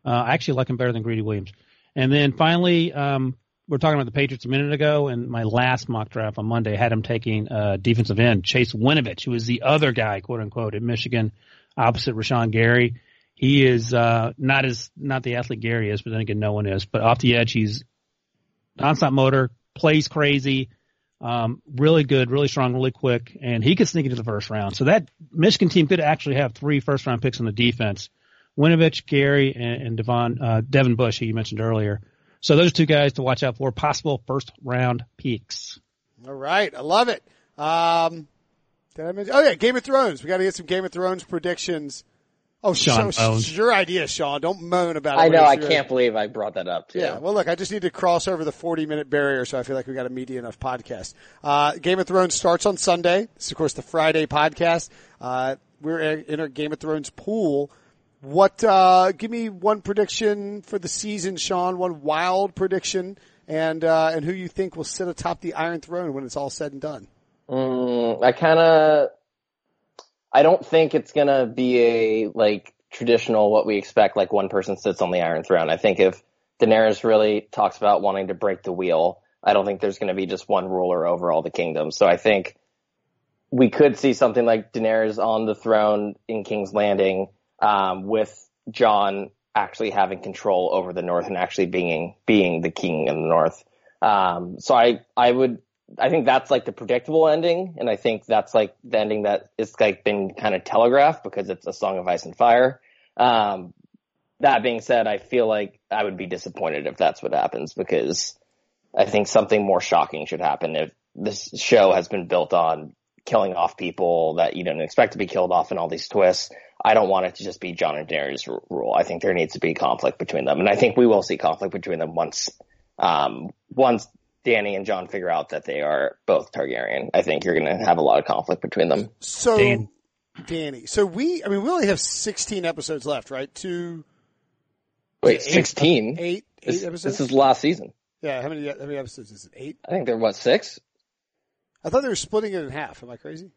Uh, I actually like him better than Greedy Williams. And then finally, um, we were talking about the Patriots a minute ago, and my last mock draft on Monday had him taking uh, defensive end, Chase Winovich, who is the other guy, quote-unquote, at Michigan, opposite Rashawn Gary. He is uh, not as not the athlete Gary is, but then again, no one is. But off the edge, he's nonstop motor, plays crazy, um, really good, really strong, really quick, and he could sneak into the first round. So that Michigan team could actually have three first-round picks on the defense: Winovich, Gary, and, and Devon uh, Devin Bush, who you mentioned earlier. So those are two guys to watch out for, possible first-round picks. All right, I love it. Um, did I mention? Oh yeah, Game of Thrones. We got to get some Game of Thrones predictions. Oh, Sean, so it's your idea, Sean. Don't moan about it. I know. I can't idea. believe I brought that up, too. Yeah. Well, look, I just need to cross over the forty-minute barrier, so I feel like we got a meaty enough podcast. Uh, Game of Thrones starts on Sunday. This is, of course, the Friday podcast. Uh, we're in our Game of Thrones pool. What? Uh, give me one prediction for the season, Sean. One wild prediction, and uh, and who you think will sit atop the Iron Throne when it's all said and done. Mm, I kind of, I don't think it's gonna be a like traditional what we expect. Like one person sits on the Iron Throne. I think if Daenerys really talks about wanting to break the wheel, I don't think there's gonna be just one ruler over all the kingdoms. So I think we could see something like Daenerys on the throne in King's Landing. Um, with John actually having control over the North and actually being being the king in the North. Um, so I, I would I think that's like the predictable ending, and I think that's like the ending that it's like been kind of telegraphed because it's a Song of Ice and Fire. Um, that being said, I feel like I would be disappointed if that's what happens because I think something more shocking should happen. If this show has been built on killing off people that you don't expect to be killed off and all these twists. I don't want it to just be John and Daenerys' rule. I think there needs to be conflict between them. And I think we will see conflict between them once, um, once Dany and John figure out that they are both Targaryen. I think you're going to have a lot of conflict between them. So, Dan. Dany. So we, I mean, we only have sixteen episodes left, right? Two. Wait, sixteen? Eight, eight, eight episodes? This is last season. Yeah. How many, how many episodes is it? Eight? I think there was six. I thought they were splitting it in half. Am I crazy?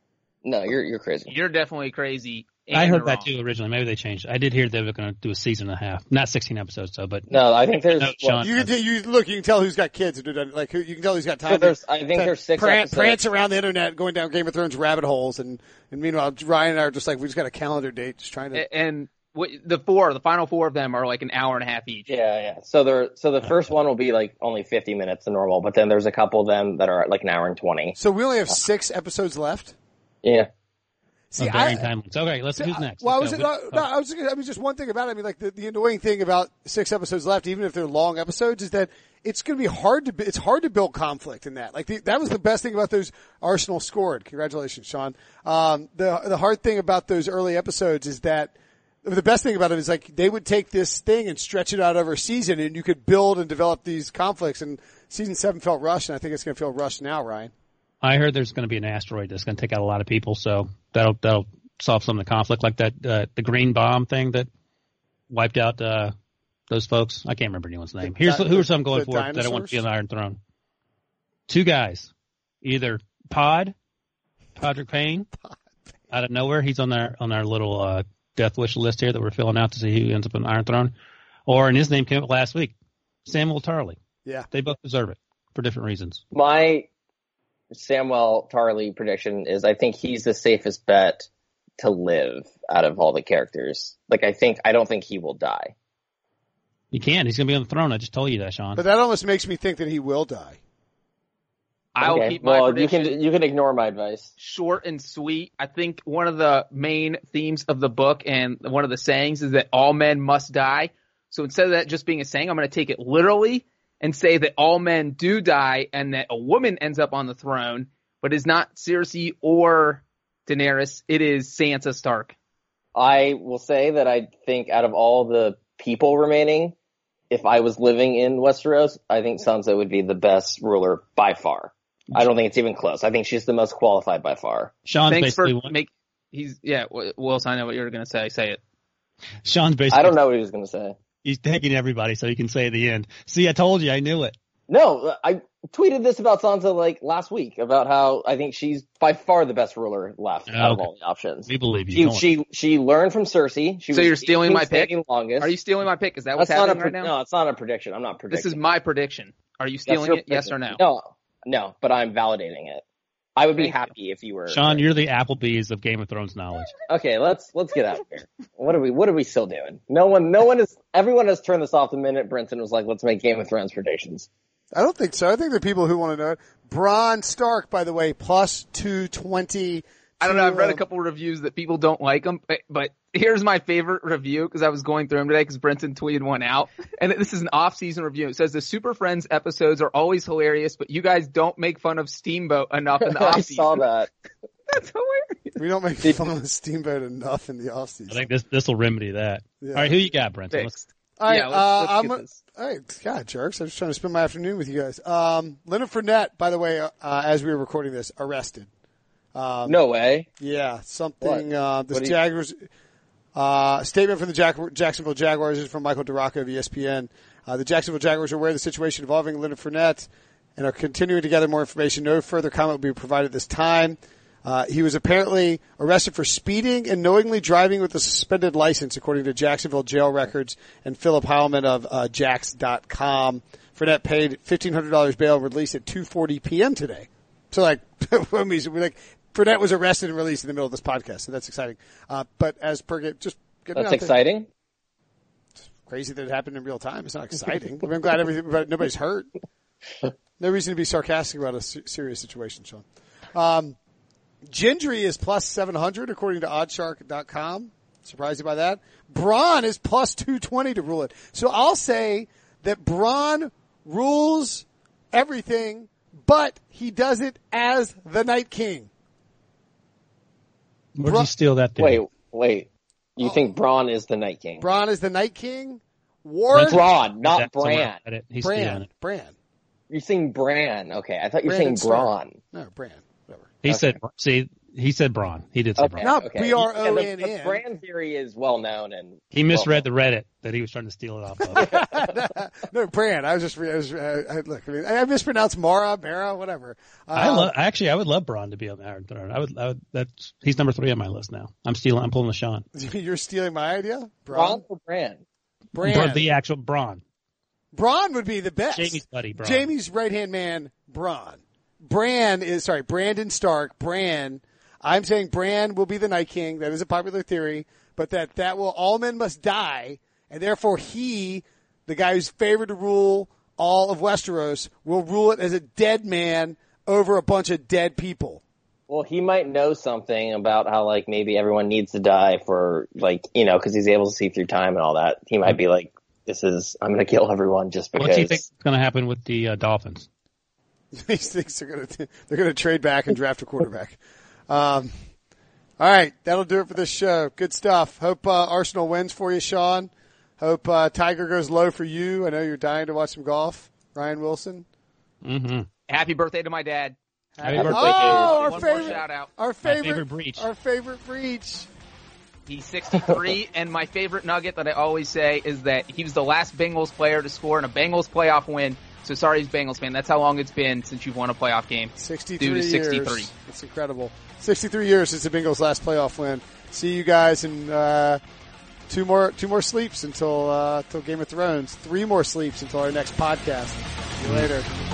No, you're, you're crazy. You're definitely crazy. I heard that too originally. Maybe they changed. I did hear they were going to do a season and a half, not sixteen episodes though. But no, I think there's. Well, you, can t- you look. You can tell who's got kids. Who like who, you can tell who's got time. So there's, to, I think there's six. Prance, prance around the internet, going down Game of Thrones rabbit holes, and, and meanwhile Ryan and I are just like we just got a calendar date, just trying to. And, and the four, the final four of them are like an hour and a half each. Yeah, yeah. So there, so the first one will be like only fifty minutes, the normal. But then there's a couple of them that are like an hour and twenty. So we only have six episodes left. Yeah. See, I, okay, let's see, who's next. Well, let's I was, no, no, I was, I mean, just one thing about it. I mean, like the, the annoying thing about six episodes left, even if they're long episodes, is that it's going to be hard to, it's hard to build conflict in that. Like the, that was the best thing about those Arsenal scored. Congratulations, Sean. Um, the, the hard thing about those early episodes is that the best thing about it is like they would take this thing and stretch it out over a season and you could build and develop these conflicts. And season seven felt rushed and I think it's going to feel rushed now, Ryan. I heard there's going to be an asteroid that's going to take out a lot of people, so that'll that'll solve some of the conflict, like that uh, the green bomb thing that wiped out uh, those folks. I can't remember anyone's name. Here's the, who are some going for that I want to be on the Iron Throne. Two guys, either Pod, Podrick Payne, out of nowhere. He's on our on our little uh, death wish list here that we're filling out to see who ends up on the Iron Throne, or and his name came up last week, Samuel Tarly. Yeah, they both deserve it for different reasons. My Samwell Tarly prediction is I think he's the safest bet to live out of all the characters. Like I think I don't think he will die. He can. He's gonna be on the throne. I just told you that, Sean. But that almost makes me think that he will die. I will okay. keep my well, prediction. you can you can ignore my advice. Short and sweet. I think one of the main themes of the book and one of the sayings is that all men must die. So instead of that just being a saying, I'm gonna take it literally and say that all men do die and that a woman ends up on the throne, but is not Cersei or Daenerys. It is Sansa Stark. I will say that I think out of all the people remaining, if I was living in Westeros, I think Sansa would be the best ruler by far. I don't think it's even close. I think she's the most qualified by far. Sean, thanks for one. make. He's yeah. Willis, I know what you were gonna say. Say it. Sean's basically. I don't know what he was gonna say. He's thanking everybody so he can say at the end, see, I told you, I knew it. No, I tweeted this about Sansa like last week about how I think she's by far the best ruler left oh, out of okay. all the options. We believe you. She, she, she learned from Cersei. She so was, you're stealing my pick? Longest. Are you stealing my pick? Is that what's That's happening not a, right now? No, it's not a prediction. I'm not predicting. This is my prediction. Are you stealing it? Prediction. Yes or no? No, no, but I'm validating it. I would be happy if you were. Sean, you're the Applebee's of Game of Thrones knowledge. Okay, let's let's get out of here. What are we what are we still doing? No one no one is everyone has turned this off the minute Brinson was like, let's make Game of Thrones predictions. I don't think so. I think there are people who want to know it. Bronn Stark, by the way, plus two twenty. I don't know, I've read a couple of reviews that people don't like them, but, but here's my favorite review because I was going through them today because Brinson tweeted one out. And this is an off-season review. It says, the Super Friends episodes are always hilarious, but you guys don't make fun of Steamboat enough in the off-season. I saw that. That's hilarious. We don't make fun of Steamboat enough in the off-season. I think this this will remedy that. Yeah. All right, who you got, Brinson? All right, yeah, let's, uh, let's I'm a, this. All right, God, jerks. I'm just trying to spend my afternoon with you guys. Um, Leonard Fournette, by the way, uh, as we were recording this, arrested. Um, no way. Yeah, something. Uh, this Jaguars. You... Uh, a statement from the Jack- Jacksonville Jaguars is from Michael DiRocco of E S P N. Uh, the Jacksonville Jaguars are aware of the situation involving Leonard Fournette and are continuing to gather more information. No further comment will be provided at this time. Uh, he was apparently arrested for speeding and knowingly driving with a suspended license, according to Jacksonville jail records and Philip Heilman of uh, Jax dot com. Fournette paid fifteen hundred dollars bail and released at two forty p.m. today. So, like, when we like, Fournette was arrested and released in the middle of this podcast, so that's exciting. Uh, but as per just getting that's out exciting. There, it's crazy that it happened in real time. It's not exciting. I mean, I'm glad everything, but nobody's hurt. No reason to be sarcastic about a serious situation, Sean. Um, Gendry is plus seven hundred, according to oddshark dot com. Surprised by that. Braun is plus two twenty to rule it. So I'll say that Braun rules everything, but he does it as the Night King. Where'd Bra- you steal that thing? Wait, wait. You oh. think Braun is the Night King? Braun is the Night King? Ward? Braun, not Bran. He's Bran. Bran. You're saying Bran. Okay, I thought you were saying Braun. No, Bran. He okay. said, "See, he said Braun. He did say okay, Braun. No, okay. B R O N N. The brand theory is well known, and he misread well the Reddit that he was trying to steal it off of. No, Bran. I was just, I was, I, look. I, mean, I mispronounced Mara, Mara, whatever. Um, I love. Actually, I would love Braun to be on our throne. I would. I would that's, he's number three on my list now. I'm stealing. I'm pulling a Sean. You're stealing my idea, Braun or Bran? Bran. The actual Braun. Braun would be the best. Jamie's buddy, Braun. Jamie's right hand man, Braun. Bran is, sorry, Brandon Stark, Bran. I'm saying Bran will be the Night King. That is a popular theory, but that, that will, all men must die, and therefore he, the guy who's favored to rule all of Westeros, will rule it as a dead man over a bunch of dead people. Well, he might know something about how, like, maybe everyone needs to die for, like, you know, because he's able to see through time and all that. He might be like, this is, I'm going to kill everyone just because. What do you think is going to happen with the uh, Dolphins? These things are going to, they're going to trade back and draft a quarterback. Um, all right. That'll do it for this show. Good stuff. Hope, uh, Arsenal wins for you, Sean. Hope, uh, Tiger goes low for you. I know you're dying to watch some golf. Ryan Wilson. Mm-hmm. Happy birthday to my dad. Happy, Happy birthday. Oh, our, One favorite, more shout out. our favorite, our favorite Breech. Our favorite Breech. He's sixty-three, and my favorite nugget that I always say is that he was the last Bengals player to score in a Bengals playoff win. So sorry, he's Bengals fan. That's how long it's been since you've won a playoff game. sixty-three, sixty-three. years. It's incredible. sixty-three years since the Bengals' last playoff win. See you guys in uh, two more two more sleeps until uh, until Game of Thrones. Three more sleeps until our next podcast. See you later.